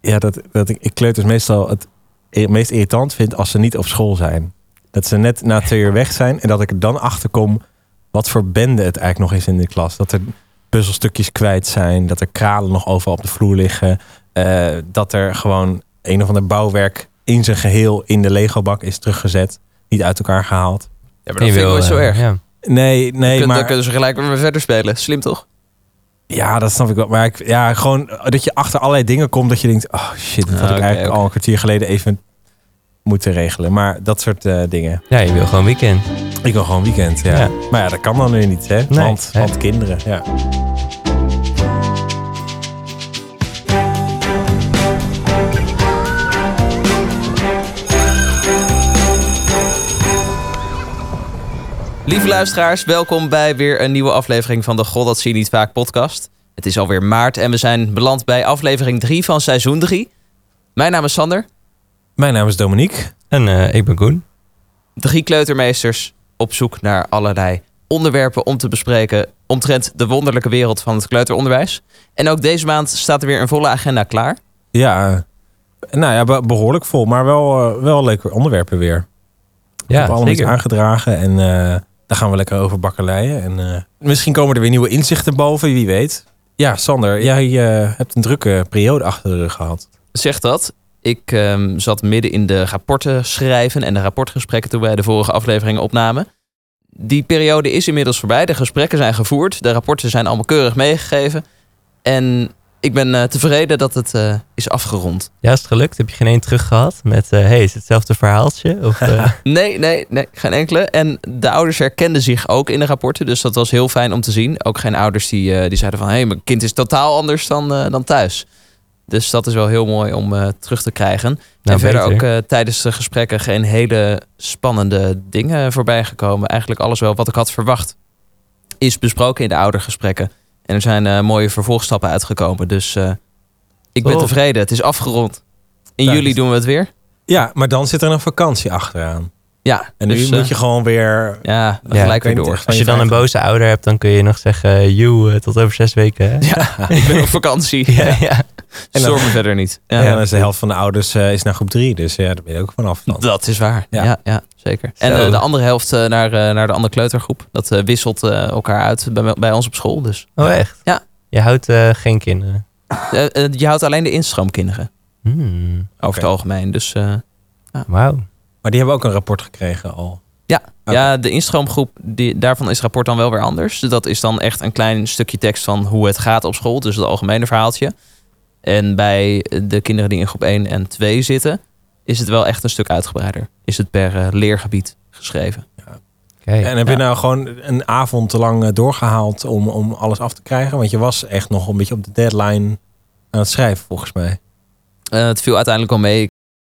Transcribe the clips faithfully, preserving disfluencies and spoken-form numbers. Ja, dat, dat ik, ik kleuters meestal het meest irritant vind als ze niet op school zijn. Dat ze net na twee uur weg zijn en dat ik er dan achterkom wat voor bende het eigenlijk nog is in de klas. Dat er puzzelstukjes kwijt zijn, dat er kralen nog overal op de vloer liggen. Uh, dat er gewoon een of ander bouwwerk in zijn geheel in de Lego-bak is teruggezet. Niet uit elkaar gehaald. Ja, maar dat vind ik nooit zo erg. Ja. Nee, nee, maar... Dan kunnen ze gelijk weer verder spelen. Slim toch? Ja, dat snap ik wel. Maar ik, ja, gewoon dat je achter allerlei dingen komt dat je denkt... Oh shit, dat had ah, ik okay, eigenlijk okay. al een kwartier geleden even moeten regelen. Maar dat soort uh, dingen. Ja, je wil gewoon weekend. Ik wil gewoon weekend, ja. ja. Maar ja, dat kan dan nu niet, hè? Nee, want, hè? Want kinderen, ja. Lieve luisteraars, welkom bij weer een nieuwe aflevering van de God dat zie je niet vaak podcast. Het is alweer maart en we zijn beland bij aflevering drie van seizoen drie. Mijn naam is Sander. Mijn naam is Dominique. En uh, ik ben Goen. Drie kleutermeesters op zoek naar allerlei onderwerpen om te bespreken omtrent de wonderlijke wereld van het kleuteronderwijs. En ook deze maand staat er weer een volle agenda klaar. Ja, nou ja, behoorlijk vol, maar wel, uh, wel leuke onderwerpen weer. Ja, we allemaal iets aangedragen en... Uh, Daar gaan we lekker over bakkeleien. En, uh, misschien komen er weer nieuwe inzichten boven, wie weet. Ja, Sander, jij uh, hebt een drukke periode achter de rug gehad. Zeg dat. Ik um, zat midden in de rapporten schrijven en de rapportgesprekken toen wij de vorige afleveringen opnamen. Die periode is inmiddels voorbij. De gesprekken zijn gevoerd. De rapporten zijn allemaal keurig meegegeven. En ik ben uh, tevreden dat het uh, is afgerond. Ja, is het gelukt? Heb je geen één terug gehad? Met, hé, uh, hey, is het hetzelfde verhaaltje? Of, uh... nee, nee, nee, geen enkele. En de ouders herkenden zich ook in de rapporten. Dus dat was heel fijn om te zien. Ook geen ouders die, uh, die zeiden van... hé, hey, mijn kind is totaal anders dan, uh, dan thuis. Dus dat is wel heel mooi om uh, terug te krijgen. Nou, en verder beter. ook uh, tijdens de gesprekken geen hele spannende dingen voorbij gekomen. Eigenlijk alles wel wat ik had verwacht is besproken in de oudergesprekken. En er zijn uh, mooie vervolgstappen uitgekomen. Dus uh, ik ben oh. tevreden. Het is afgerond. In Duist. juli doen we het weer. Ja, maar dan zit er een vakantie achteraan. Ja. En dus, nu uh, moet je gewoon weer... Ja, ja gelijk weer door. Als je dan een boze ouder hebt, dan kun je nog zeggen... joe, uh, tot over zes weken. Hè? Ja, ik ben op vakantie. ja, ja. En dan, me verder niet. Ja, ja, dan is de helft van de ouders uh, is naar groep drie. Dus ja, daar ben je ook vanaf. Dan. Dat is waar. Ja, ja, ja zeker. Zo. En uh, de andere helft uh, naar, uh, naar de andere kleutergroep. Dat uh, wisselt uh, elkaar uit bij, bij ons op school. Dus. Oh, echt? Ja. Je houdt uh, geen kinderen? Uh, uh, je houdt alleen de instroomkinderen. Hmm. Over okay. het algemeen. Dus, uh, ja. Wauw. Maar die hebben ook een rapport gekregen al. Ja, okay. ja de instroomgroep, die, daarvan is het rapport dan wel weer anders. Dat is dan echt een klein stukje tekst van hoe het gaat op school. Dus het algemene verhaaltje. En bij de kinderen die in groep één en twee zitten... is het wel echt een stuk uitgebreider. Is het per uh, leergebied geschreven. Ja. Okay, en heb ja. je nou gewoon een avond te lang doorgehaald... Om, om alles af te krijgen? Want je was echt nog een beetje op de deadline aan het schrijven, volgens mij. Uh, het viel uiteindelijk al mee.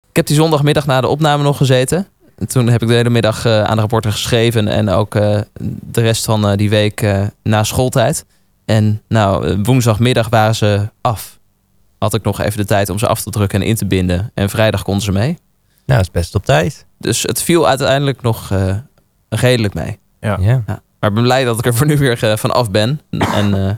Ik heb die zondagmiddag na de opname nog gezeten. En toen heb ik de hele middag uh, aan de rapporten geschreven... en ook uh, de rest van uh, die week uh, na schooltijd. En nou, woensdagmiddag waren ze af... had ik nog even de tijd om ze af te drukken en in te binden. En vrijdag konden ze mee. Nou, dat is best op tijd. Dus het viel uiteindelijk nog uh, redelijk mee. Ja. Ja. Ja. Maar ik ben blij dat ik er voor nu weer uh, van af ben. En uh,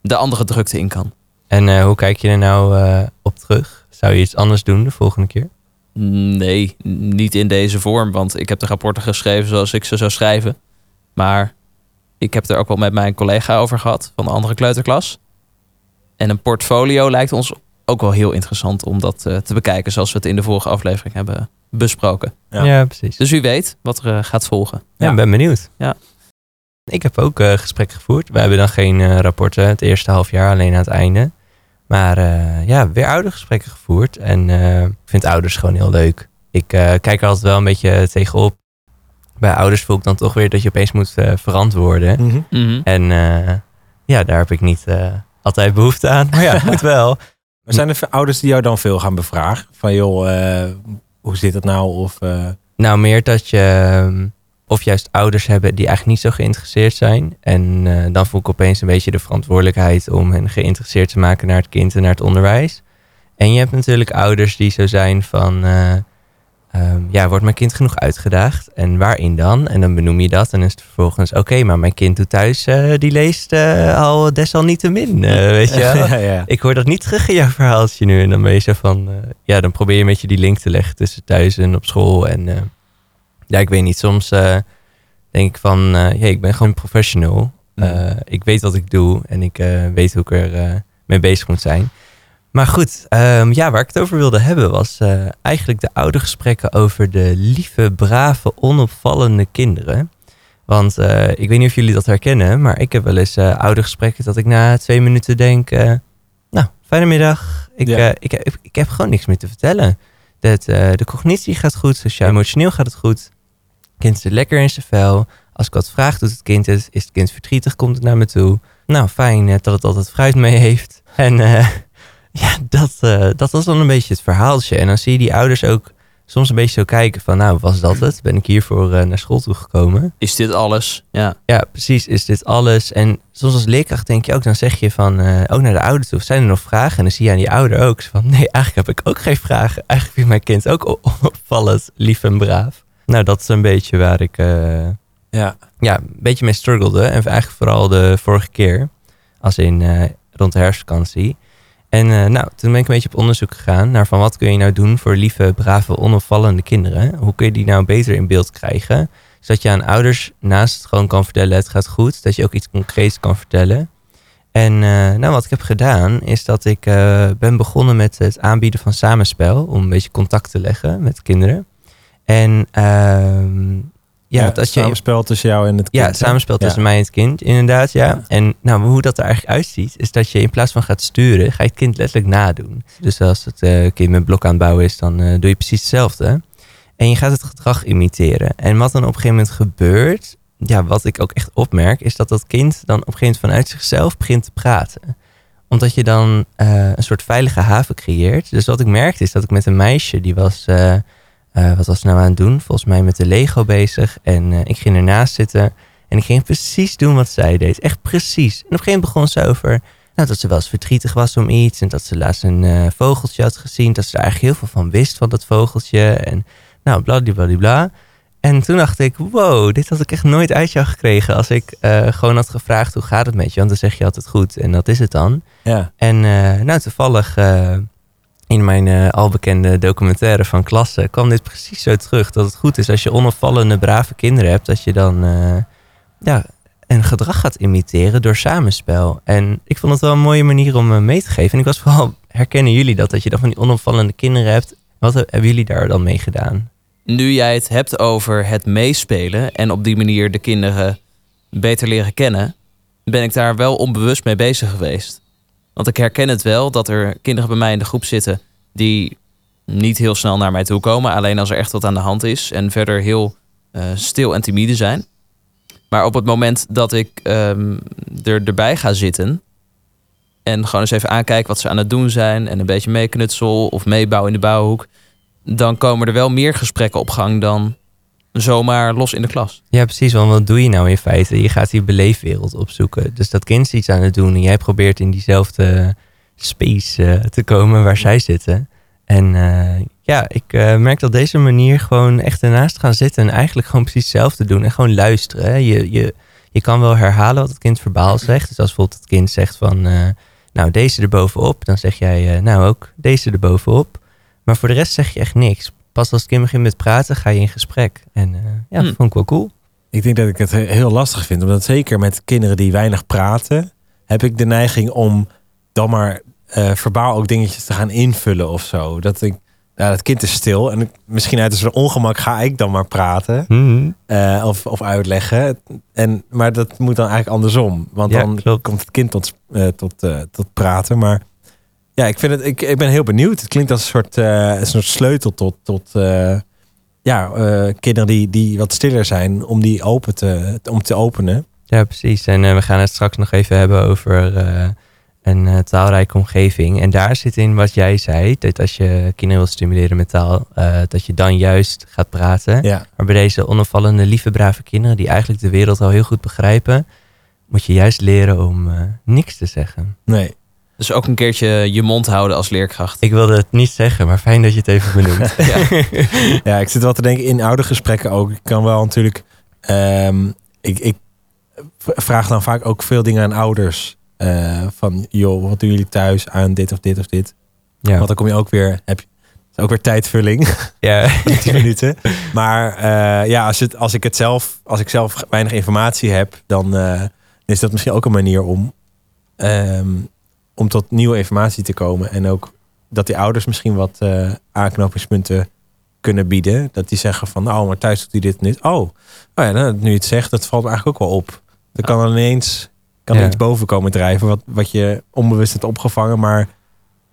de andere drukte in kan. En uh, hoe kijk je er nou uh, op terug? Zou je iets anders doen de volgende keer? Nee, niet in deze vorm. Want ik heb de rapporten geschreven zoals ik ze zou schrijven. Maar ik heb er ook wel met mijn collega over gehad. Van de andere kleuterklas. En een portfolio lijkt ons ook wel heel interessant om dat uh, te bekijken... zoals we het in de vorige aflevering hebben besproken. Ja, ja precies. Dus u weet wat er uh, gaat volgen. Ja, ja, ik ben benieuwd. Ja. Ik heb ook uh, gesprekken gevoerd. We hebben dan geen uh, rapporten het eerste half jaar, alleen aan het einde. Maar uh, ja, weer oudergesprekken gevoerd. En uh, ik vind ouders gewoon heel leuk. Ik uh, kijk er altijd wel een beetje tegenop. Bij ouders voel ik dan toch weer dat je opeens moet uh, verantwoorden. Mm-hmm. Mm-hmm. En uh, ja, daar heb ik niet... Uh, altijd behoefte aan, maar ja, moet wel. Maar zijn er ouders die jou dan veel gaan bevragen? Van joh, uh, hoe zit het nou? Of, uh... Nou, meer dat je... Of juist ouders hebben die eigenlijk niet zo geïnteresseerd zijn. En uh, dan voel ik opeens een beetje de verantwoordelijkheid... om hen geïnteresseerd te maken naar het kind en naar het onderwijs. En je hebt natuurlijk ouders die zo zijn van... Uh, Um, ja, wordt mijn kind genoeg uitgedaagd? En waarin dan? En dan benoem je dat. En is het vervolgens, oké, okay, maar mijn kind doet thuis... Uh, die leest uh, al desalniettemin, uh, weet je wel? ja, ja. Ik hoor dat niet terug in jouw verhaaltje nu. En dan ben je zo van... Uh, ja, dan probeer je een beetje die link te leggen tussen thuis en op school. En uh, ja, ik weet niet, soms uh, denk ik van... Uh, hey, ik ben gewoon professional. Uh, mm. Ik weet wat ik doe. En ik uh, weet hoe ik er uh, mee bezig moet zijn. Maar goed, um, ja, waar ik het over wilde hebben was uh, eigenlijk de oude gesprekken over de lieve, brave, onopvallende kinderen. Want uh, ik weet niet of jullie dat herkennen, maar ik heb wel eens uh, oude gesprekken dat ik na twee minuten denk... Uh, nou, fijne middag, ik, ja. uh, ik, ik, ik heb gewoon niks meer te vertellen. Dat, uh, de cognitie gaat goed, sociaal emotioneel gaat het goed. Het kind zit lekker in zijn vel. Als ik wat vraag, doet het kind het. Is het kind verdrietig, komt het naar me toe. Nou, fijn uh, dat het altijd fruit mee heeft. En... Uh, Ja, dat, uh, dat was dan een beetje het verhaaltje. En dan zie je die ouders ook soms een beetje zo kijken van... nou, was dat het? Ben ik hiervoor uh, naar school toegekomen? Is dit alles? Ja, ja, precies. Is dit alles? En soms als leerkracht denk je ook... dan zeg je van, uh, ook naar de ouder toe... zijn er nog vragen? En dan zie je aan die ouder ook van... nee, eigenlijk heb ik ook geen vragen. Eigenlijk vind mijn kind ook onopvallend, lief en braaf. Nou, dat is een beetje waar ik uh, ja. Ja, een beetje mee struggelde. En eigenlijk vooral de vorige keer. Als in uh, rond de herfstvakantie... En uh, nou, toen ben ik een beetje op onderzoek gegaan naar van wat kun je nou doen voor lieve, brave, onopvallende kinderen. Hoe kun je die nou beter in beeld krijgen? Zodat je aan ouders naast het gewoon kan vertellen, het gaat goed. Dat je ook iets concreets kan vertellen. En uh, nou, wat ik heb gedaan is dat ik uh, ben begonnen met het aanbieden van samenspel. Om een beetje contact te leggen met kinderen. En uh, ja, ja dat samenspel je, tussen jou en het kind. Ja, het samenspel tussen ja. mij en het kind, inderdaad. Ja. ja. En nou, hoe dat er eigenlijk uitziet, is dat je in plaats van gaat sturen, ga je het kind letterlijk nadoen. Dus als het uh, kind met blok aan het bouwen is, dan uh, doe je precies hetzelfde. En je gaat het gedrag imiteren. En wat dan op een gegeven moment gebeurt, ja, wat ik ook echt opmerk, is dat dat kind dan op een gegeven moment vanuit zichzelf begint te praten. Omdat je dan uh, een soort veilige haven creëert. Dus wat ik merkte is dat ik met een meisje, die was... Uh, Uh, wat was ze nou aan het doen? Volgens mij met de Lego bezig. En uh, ik ging ernaast zitten. En ik ging precies doen wat zij deed. Echt precies. En op een gegeven moment begon ze over... Nou, dat ze wel eens verdrietig was om iets. En dat ze laatst een uh, vogeltje had gezien. Dat ze er eigenlijk heel veel van wist van dat vogeltje. En nou, bladibladibla. En toen dacht ik... Wow, dit had ik echt nooit uit jou gekregen. Als ik uh, gewoon had gevraagd... Hoe gaat het met je? Want dan zeg je altijd goed. En dat is het dan. Ja. En uh, nou, toevallig... Uh, in mijn uh, al bekende documentaire van klassen kwam dit precies zo terug. Dat het goed is als je onopvallende, brave kinderen hebt. Dat je dan uh, ja, een gedrag gaat imiteren door samenspel. En ik vond het wel een mooie manier om uh, mee te geven. En ik was vooral, herkennen jullie dat? Dat je dan van die onopvallende kinderen hebt. Wat hebben jullie daar dan mee gedaan? Nu jij het hebt over het meespelen. En op die manier de kinderen beter leren kennen. Ben ik daar wel onbewust mee bezig geweest. Want ik herken het wel dat er kinderen bij mij in de groep zitten... die niet heel snel naar mij toe komen. Alleen als er echt wat aan de hand is. En verder heel uh, stil en timide zijn. Maar op het moment dat ik um, er, erbij ga zitten... en gewoon eens even aankijk wat ze aan het doen zijn... en een beetje meeknutsel of meebouw in de bouwhoek... dan komen er wel meer gesprekken op gang dan zomaar los in de klas. Ja, precies. Want wat doe je nou in feite? Je gaat die beleefwereld opzoeken. Dus dat kind is iets aan het doen. En jij probeert in diezelfde space uh, te komen waar zij zitten. En uh, ja, ik uh, merk dat deze manier gewoon echt ernaast gaan zitten. En eigenlijk gewoon precies hetzelfde doen. En gewoon luisteren. Hè? Je, je, je kan wel herhalen wat het kind verbaal zegt. Dus als bijvoorbeeld het kind zegt van... Uh, nou, deze erbovenop. Dan zeg jij uh, nou ook deze erbovenop. Maar voor de rest zeg je echt niks. Pas als het kind begint met praten, ga je in gesprek. En uh, ja, dat vond ik wel cool. Ik denk dat ik het heel lastig vind. Omdat zeker met kinderen die weinig praten... heb ik de neiging om dan maar uh, verbaal ook dingetjes te gaan invullen of zo. Dat ik, nou, dat kind is stil. En ik, misschien uit een soort ongemak ga ik dan maar praten. Mm-hmm. uh, of, of uitleggen. En, maar dat moet dan eigenlijk andersom. Want ja, dan klopt. Komt het kind tot, uh, tot, uh, tot praten, maar... Ja, ik, vind het, ik, ik ben heel benieuwd. Het klinkt als een soort, uh, een soort sleutel tot, tot uh, ja, uh, kinderen die, die wat stiller zijn om die open te, om te openen. Ja, precies. En uh, we gaan het straks nog even hebben over uh, een uh, taalrijke omgeving. En daar zit in wat jij zei, dat als je kinderen wil stimuleren met taal, uh, dat je dan juist gaat praten. Ja. Maar bij deze onopvallende, lieve, brave kinderen die eigenlijk de wereld al heel goed begrijpen, moet je juist leren om uh, niks te zeggen. Nee. Dus ook een keertje je mond houden als leerkracht. Ik wilde het niet zeggen, maar fijn dat je het even benoemt. ja. ja, ik zit wel te denken in oude gesprekken ook. Ik kan wel natuurlijk... Um, ik, ik vraag dan vaak ook veel dingen aan ouders. Uh, van, joh, wat doen jullie thuis aan dit of dit of dit? Ja. Want dan kom je ook weer... Heb je, ook weer tijdvulling. Ja. tien minuten. Maar uh, ja, als, het, als ik het zelf... Als ik zelf weinig informatie heb... Dan uh, is dat misschien ook een manier om... Um, om tot nieuwe informatie te komen. En ook dat die ouders misschien wat uh, aanknopingspunten kunnen bieden. Dat die zeggen van, oh, maar thuis doet hij dit niet. Oh, nou ja, nou, nu je het zegt, dat valt me eigenlijk ook wel op. Er kan er ineens kan er ja. iets boven komen drijven. Wat, wat je onbewust hebt opgevangen, maar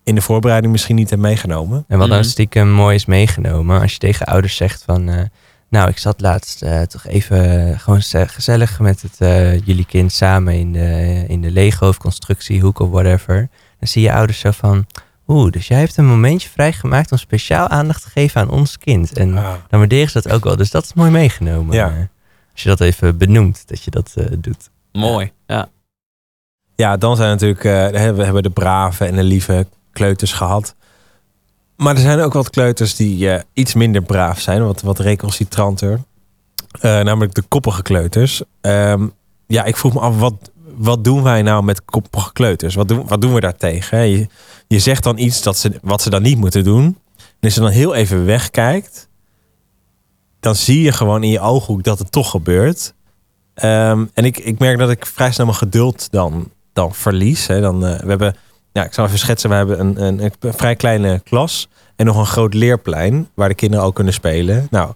in de voorbereiding misschien niet hebt meegenomen. En wat dan stiekem mooi is meegenomen. Als je tegen ouders zegt van, uh, nou, ik zat laatst uh, toch even uh, gewoon gezellig met het, uh, jullie kind samen in de, in de Lego of constructiehoek of whatever. Dan zie je ouders zo van, oeh, dus jij hebt een momentje vrijgemaakt om speciaal aandacht te geven aan ons kind. En ah. dan waarderen ze dat ook wel. Dus dat is mooi meegenomen. Ja. Als je dat even benoemt, dat je dat uh, doet. Mooi, ja. Ja, dan zijn natuurlijk, uh, we hebben de brave en de lieve kleuters gehad. Maar er zijn ook wat kleuters die uh, iets minder braaf zijn. Wat, wat recalcitranter. Uh, namelijk de koppige kleuters. Um, ja, ik vroeg me af, wat, wat doen wij nou met koppige kleuters? Wat doen, wat doen we daartegen? Je, je zegt dan iets dat ze, wat ze dan niet moeten doen. En als je dan heel even wegkijkt... dan zie je gewoon in je ooghoek dat het toch gebeurt. Um, en ik, ik merk dat ik vrij snel mijn geduld dan, dan verlies. Hè. Dan, uh, we hebben... Ja, ik zal even schetsen. We hebben een, een, een vrij kleine klas en nog een groot leerplein waar de kinderen ook kunnen spelen. Nou,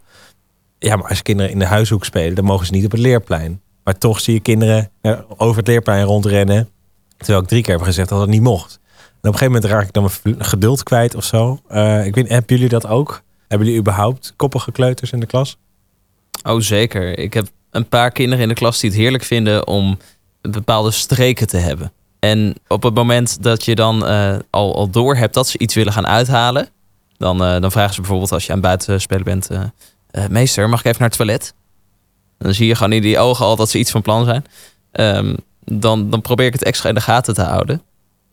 ja, maar als kinderen in de huishoek spelen, dan mogen ze niet op het leerplein. Maar toch zie je kinderen over het leerplein rondrennen. Terwijl ik drie keer heb gezegd dat dat niet mocht. En op een gegeven moment raak ik dan mijn geduld kwijt of zo. Uh, ik weet, hebben jullie dat ook? Hebben jullie überhaupt koppige kleuters in de klas? Oh, zeker. Ik heb een paar kinderen in de klas die het heerlijk vinden om bepaalde streken te hebben. En op het moment dat je dan uh, al, al door hebt dat ze iets willen gaan uithalen... dan, uh, dan vragen ze bijvoorbeeld als je aan buitenspelen bent... Uh, uh, meester, mag ik even naar het toilet? Dan zie je gewoon in die ogen al dat ze iets van plan zijn. Um, dan, dan probeer ik het extra in de gaten te houden.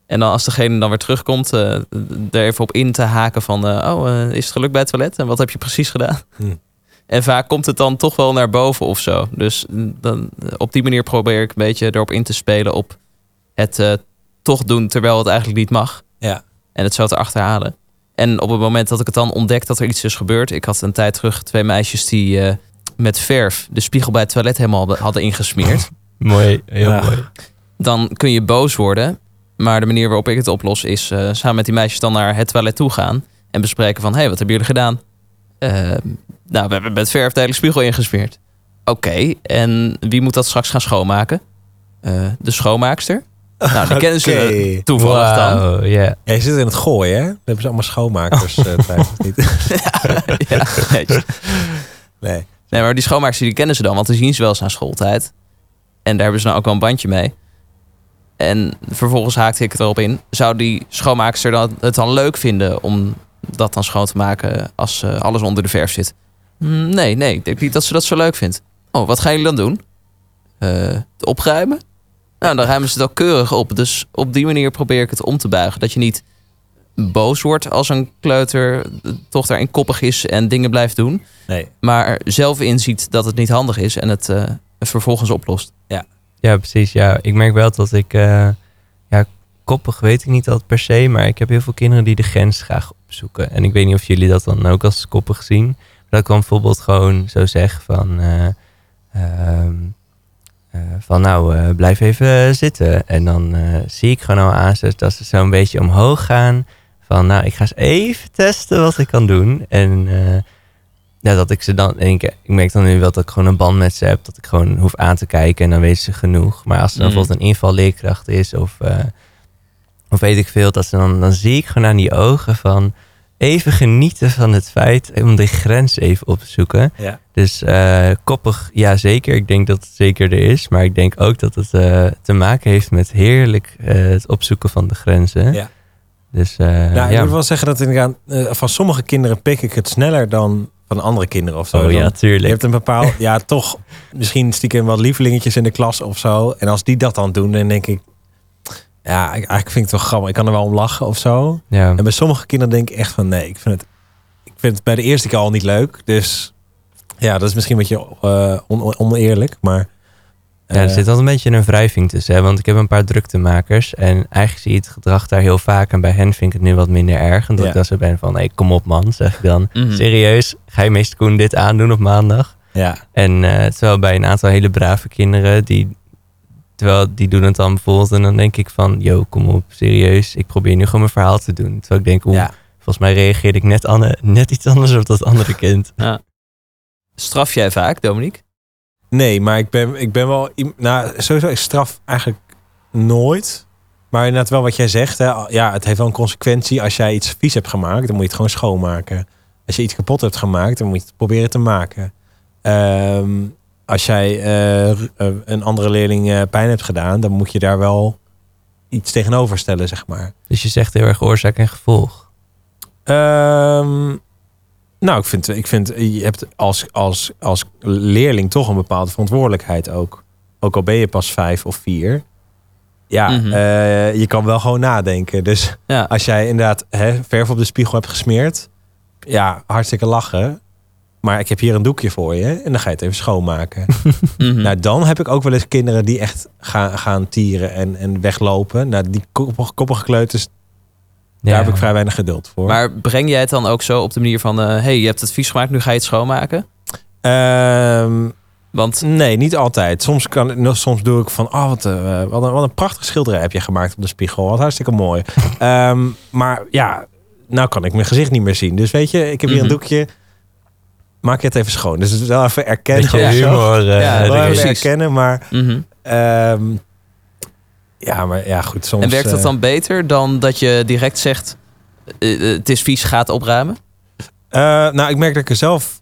En dan als degene dan weer terugkomt... Uh, er even op in te haken van... Uh, oh, uh, is het gelukt bij het toilet? En wat heb je precies gedaan? Hmm. En vaak komt het dan toch wel naar boven of zo. Dus dan, op die manier probeer ik een beetje erop in te spelen... op het uh, toch doen terwijl het eigenlijk niet mag. Ja. En het zo te achterhalen. En op het moment dat ik het dan ontdek dat er iets is gebeurd... Ik had een tijd terug twee meisjes die uh, met verf... de spiegel bij het toilet helemaal hadden ingesmeerd. mooi, heel ja. mooi. Dan kun je boos worden. Maar de manier waarop ik het oplos is... Uh, samen met die meisjes dan naar het toilet toe gaan... en bespreken van, hé, hey, wat hebben jullie gedaan? Uh, nou, we hebben met verf de hele spiegel ingesmeerd. Oké, okay, en wie moet dat straks gaan schoonmaken? Uh, de schoonmaakster... Nou, dat kennen ze okay. toevallig wow. dan. Yeah. Ja, je zit in het gooien, hè? Dan hebben ze allemaal schoonmakers. Oh. Uh, niet. ja, ja, nee. nee. Nee, maar die schoonmakers die kennen ze dan, want die zien ze wel eens na schooltijd. En daar hebben ze nou ook wel een bandje mee. En vervolgens haakte ik het erop in. Zou die schoonmaakster dan, het dan leuk vinden om dat dan schoon te maken als uh, alles onder de verf zit? Nee, nee, ik denk niet dat ze dat zo leuk vindt. Oh, wat gaan jullie dan doen? Uh, opruimen? Nou, dan ruimen ze het al keurig op. Dus op die manier probeer ik het om te buigen. Dat je niet boos wordt als een kleuter toch daarin koppig is en dingen blijft doen. Nee. Maar zelf inziet dat het niet handig is en het, uh, het vervolgens oplost. Ja, ja precies. Ja. Ik merk wel dat ik... Uh, ja, koppig weet ik niet altijd per se, maar ik heb heel veel kinderen die de grens graag opzoeken. En ik weet niet of jullie dat dan ook als koppig zien. Maar dat ik dan bijvoorbeeld gewoon zo zeg van... Uh, uh, Uh, van nou, uh, blijf even uh, zitten. En dan uh, zie ik gewoon al aanzet dat ze zo een beetje omhoog gaan. Van nou, ik ga eens even testen wat ik kan doen. En uh, ja, dat ik ze dan, en ik, ik merk dan nu wel dat ik gewoon een band met ze heb. Dat ik gewoon hoef aan te kijken en dan weten ze genoeg. Maar als er dan mm. bijvoorbeeld een invalleerkracht is of, uh, of weet ik veel. Dat ze dan, dan zie ik gewoon aan die ogen van... Even genieten van het feit om de grens even op te zoeken. Ja. Dus uh, koppig, ja zeker. Ik denk dat het zeker er is. Maar ik denk ook dat het uh, te maken heeft met heerlijk uh, het opzoeken van de grenzen. Ja. Dus, uh, nou, ja. Ik moet wel zeggen dat inderdaad, uh, van sommige kinderen pik ik het sneller dan van andere kinderen of zo. Oh dan, ja, tuurlijk. Je hebt een bepaald, ja toch, misschien stiekem wat lievelingetjes in de klas of zo. En als die dat dan doen, dan denk ik... Ja, ik, eigenlijk vind ik het wel grappig. Ik kan er wel om lachen of zo. Ja. En bij sommige kinderen denk ik echt van... Nee, ik vind het, ik vind het bij de eerste keer al niet leuk. Dus ja, dat is misschien een beetje uh, on, oneerlijk. Maar... Ja, er zit altijd een beetje een wrijving tussen. Hè? Want ik heb een paar druktemakers. En eigenlijk zie je het gedrag daar heel vaak. En bij hen vind ik het nu wat minder erg. En dat ja. ik dan zo ben van, hey, kom op man, zeg ik dan. Mm-hmm. Serieus, ga je meester Koen dit aandoen op maandag? Ja. En uh, terwijl bij een aantal hele brave kinderen... die terwijl die doen het dan bijvoorbeeld. En dan denk ik van, yo, kom op, serieus. Ik probeer nu gewoon mijn verhaal te doen. Terwijl ik denk, oeh, ja. volgens mij reageerde ik net, an- net iets anders op dat andere kind. Ja. Straf jij vaak, Dominique? Nee, maar ik ben, ik ben wel... Nou, sowieso, ik straf eigenlijk nooit. Maar inderdaad wel wat jij zegt. Hè, ja, het heeft wel een consequentie. Als jij iets vies hebt gemaakt, dan moet je het gewoon schoonmaken. Als je iets kapot hebt gemaakt, dan moet je het proberen te maken. Um, als jij uh, een andere leerling uh, pijn hebt gedaan... dan moet je daar wel iets tegenover stellen, zeg maar. Dus je zegt heel erg oorzaak en gevolg? Um, Nou, ik vind, ik vind je hebt als, als, als leerling toch een bepaalde verantwoordelijkheid ook. Ook al ben je pas vijf of vier. Ja, mm-hmm. uh, je kan wel gewoon nadenken. Dus ja. als jij inderdaad hè, verf op de spiegel hebt gesmeerd. Ja, hartstikke lachen. Maar ik heb hier een doekje voor je. En dan ga je het even schoonmaken. Mm-hmm. Nou, dan heb ik ook wel eens kinderen die echt gaan, gaan tieren en, en weglopen. Nou, die koppige, koppige kleuters... Ja. Daar heb ik vrij weinig geduld voor. Maar breng jij het dan ook zo op de manier van... Uh, hey, je hebt het vies gemaakt, nu ga je het schoonmaken? Um, Want... Nee, niet altijd. Soms, kan, soms doe ik van... Oh, wat, uh, wat, een, wat een prachtige schilderij heb je gemaakt op de spiegel. Wat hartstikke mooi. um, maar ja, nou kan ik mijn gezicht niet meer zien. Dus weet je, ik heb hier mm-hmm. een doekje... Maak je het even schoon. Dus het is wel even erkennen. Beetje humor. Uh, ja, wel even erkennen, maar... Mm-hmm. Um, Ja, maar ja, goed. Soms, en werkt dat dan beter dan dat je direct zegt... Uh, het is vies, ga het opruimen? Uh, nou, ik merk dat ik er zelf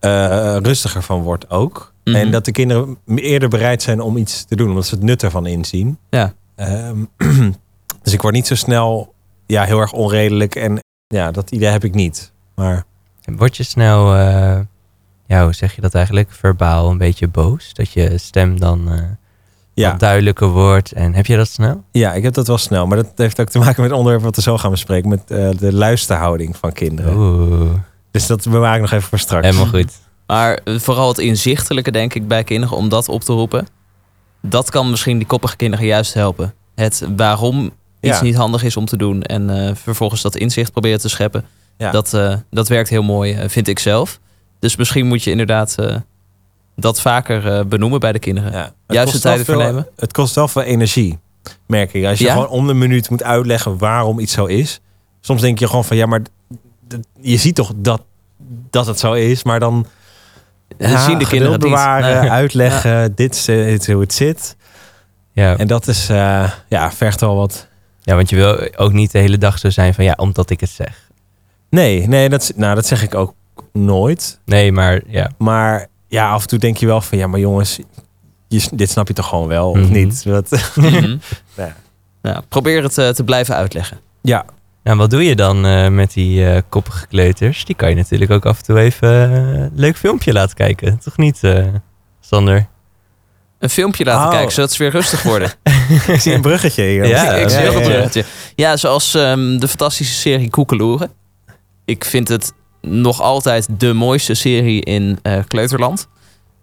uh, rustiger van word ook. Mm-hmm. En dat de kinderen eerder bereid zijn om iets te doen. Omdat ze het nut ervan inzien. Ja. Um, dus ik word niet zo snel ja, heel erg onredelijk. En ja, dat idee heb ik niet. Maar... Word je snel, uh, ja, hoe zeg je dat eigenlijk? Verbaal een beetje boos? Dat je stem dan... Uh... Ja. Wat duidelijker wordt. En heb je dat snel? Ja, ik heb dat wel snel. Maar dat heeft ook te maken met het onderwerp wat we zo gaan bespreken. Met uh, de luisterhouding van kinderen. Oeh. Dus dat bewaar ik nog even voor straks. Helemaal goed. Maar vooral het inzichtelijke, denk ik, bij kinderen om dat op te roepen. Dat kan misschien die koppige kinderen juist helpen. Het waarom iets ja. niet handig is om te doen. En uh, vervolgens dat inzicht proberen te scheppen. Ja. Dat, uh, dat werkt heel mooi, uh, vind ik zelf. Dus misschien moet je inderdaad... Uh, dat vaker uh, benoemen bij de kinderen. Ja, juist de tijden vernemen. Het kost wel veel energie, merk ik. Als je ja? gewoon om de minuut moet uitleggen waarom iets zo is. Soms denk je gewoon van, ja, maar d- d- je ziet toch dat, dat het zo is. Maar dan ja, zien de kinderen bewaren, nee. uitleggen, ja. dit, is, dit is hoe het zit. Ja. En dat is, uh, ja, vergt wel wat. Ja, want je wil ook niet de hele dag zo zijn van, ja, omdat ik het zeg. Nee, nee, dat, nou, dat zeg ik ook nooit. Nee, maar ja. Maar... Ja, af en toe denk je wel van... Ja, maar jongens, je, dit snap je toch gewoon wel, of mm-hmm. niet? Wat? Mm-hmm. nee. nou, probeer het uh, te blijven uitleggen. Ja. Nou, wat doe je dan uh, met die uh, koppige kleuters? Die kan je natuurlijk ook af en toe even een uh, leuk filmpje laten kijken. Toch niet, uh, Sander? Een filmpje laten oh. kijken, zodat ze weer rustig worden. Ik zie een bruggetje hier. Ja, ik zie ook een bruggetje. Ja, zoals um, de fantastische serie Koekeloeren. Ik vind het... nog altijd de mooiste serie in uh, Kleuterland.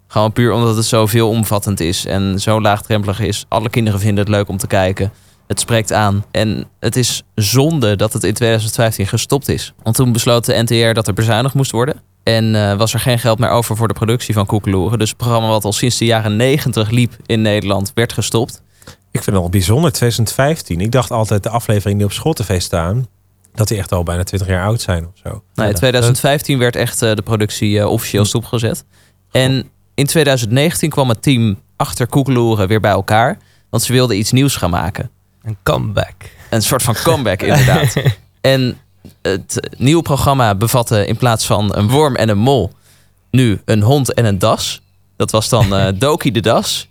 Gewoon puur omdat het zo veelomvattend is. En zo laagdrempelig is. Alle kinderen vinden het leuk om te kijken. Het spreekt aan. En het is zonde dat het in twintig vijftien gestopt is. Want toen besloot de N T R dat er bezuinigd moest worden. En uh, was er geen geld meer over voor de productie van Koekeloeren. Dus het programma wat al sinds de jaren negentig liep in Nederland werd gestopt. Ik vind het wel bijzonder, twintig vijftien. Ik dacht altijd de afleveringen die op schooltv staan... dat die echt al bijna twintig jaar oud zijn of zo. Nou, in twintig vijftien werd echt uh, de productie uh, officieel stopgezet. En in twintig negentien kwam het team achter Koekeloeren weer bij elkaar. Want ze wilden iets nieuws gaan maken. Een comeback. Een soort van comeback, inderdaad. En het nieuwe programma bevatte in plaats van een worm en een mol... nu een hond en een das. Dat was dan uh, Doki de das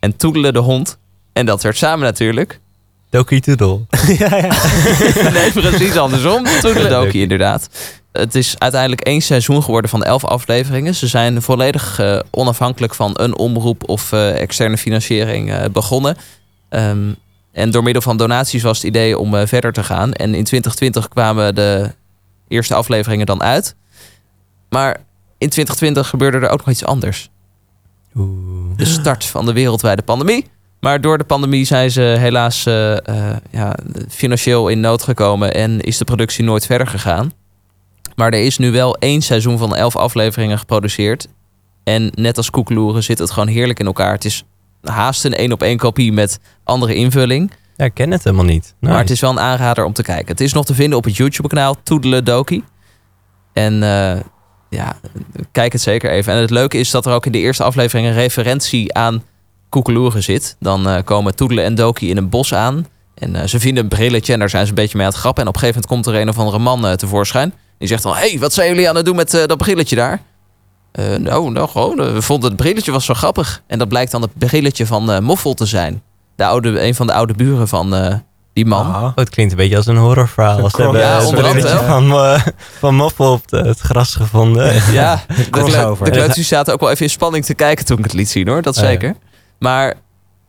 en Toedele de hond. En dat werd samen natuurlijk... Doki Toedel. ja, ja. Nee, precies andersom. Toedeledoki, inderdaad. Het is uiteindelijk één seizoen geworden van elf afleveringen. Ze zijn volledig uh, onafhankelijk van een omroep of uh, externe financiering uh, begonnen. Um, En door middel van donaties was het idee om uh, verder te gaan. En in twintig twintig kwamen de eerste afleveringen dan uit. Maar in twintig twintig gebeurde er ook nog iets anders. Oeh. De start van de wereldwijde pandemie. Maar door de pandemie zijn ze helaas uh, uh, ja, financieel in nood gekomen en is de productie nooit verder gegaan. Maar er is nu wel één seizoen van elf afleveringen geproduceerd. En net als Koekeloeren zit het gewoon heerlijk in elkaar. Het is haast een één op één kopie met andere invulling. Ja, ik ken het helemaal niet. Nice. Maar het is wel een aanrader om te kijken. Het is nog te vinden op het YouTube-kanaal Toedeledoki. En uh, ja, kijk het zeker even. En het leuke is dat er ook in de eerste aflevering een referentie aan Koekeloeren zit. Dan uh, komen Toedelen en Doki in een bos aan. En uh, ze vinden een brilletje en daar zijn ze een beetje mee aan het grappen. En op een gegeven moment komt er een of andere man uh, tevoorschijn. Die zegt dan, hé, hey, wat zijn jullie aan het doen met uh, dat brilletje daar? Uh, nou, nou gewoon, uh, we vonden het brilletje was zo grappig. En dat blijkt dan het brilletje van uh, Moffel te zijn. De oude, een van de oude buren van uh, die man. Oh, het klinkt een beetje als een horrorverhaal. Als ze hebben ja, een brilletje van, uh, van Moffel op de, het gras gevonden. Ja, de, de kleutjes zaten ook wel even in spanning te kijken toen ik het liet zien, hoor. Dat zeker. Uh, maar